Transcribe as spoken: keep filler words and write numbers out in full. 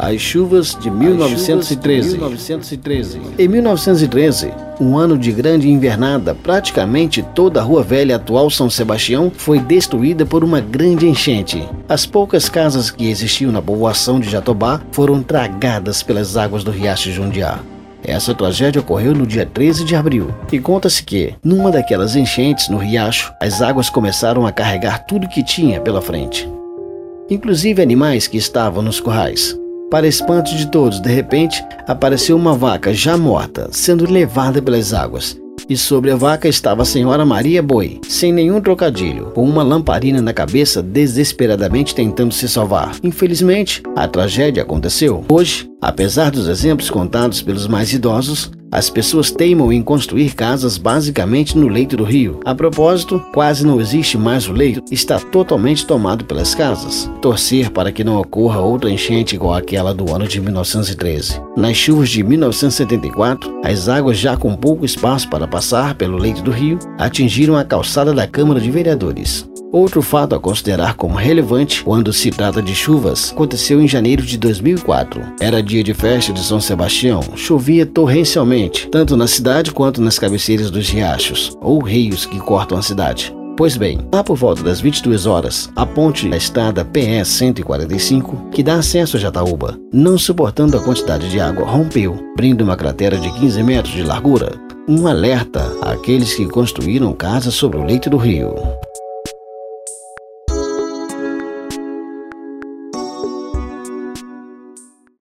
as chuvas de mil novecentos e treze. Em mil novecentos e treze, um ano de grande invernada, praticamente toda a Rua Velha atual São Sebastião foi destruída por uma grande enchente. As poucas casas que existiam na povoação de Jatobá foram tragadas pelas águas do Riacho Jundiá. Essa tragédia ocorreu no dia treze de abril e conta-se que, numa daquelas enchentes no riacho, as águas começaram a carregar tudo que tinha pela frente, inclusive animais que estavam nos currais. Para espanto de todos, de repente, apareceu uma vaca já morta, sendo levada pelas águas. E sobre a vaca estava a senhora Maria Boi, sem nenhum trocadilho, com uma lamparina na cabeça, desesperadamente tentando se salvar. Infelizmente, a tragédia aconteceu. Hoje, apesar dos exemplos contados pelos mais idosos, as pessoas teimam em construir casas basicamente no leito do rio. A propósito, quase não existe mais o leito, está totalmente tomado pelas casas. Torcer para que não ocorra outra enchente igual àquela do ano de mil novecentos e treze. Nas chuvas de mil novecentos e setenta e quatro, as águas já com pouco espaço para passar pelo leito do rio, atingiram a calçada da Câmara de Vereadores. Outro fato a considerar como relevante quando se trata de chuvas aconteceu em janeiro de dois mil e quatro. Era dia de festa de São Sebastião, chovia torrencialmente, tanto na cidade quanto nas cabeceiras dos riachos, ou rios que cortam a cidade. Pois bem, lá por volta das vinte e duas horas, a ponte da estrada P E cento e quarenta e cinco, que dá acesso a Jataúba, não suportando a quantidade de água, rompeu, abrindo uma cratera de quinze metros de largura. Um alerta àqueles que construíram casas sobre o leito do rio.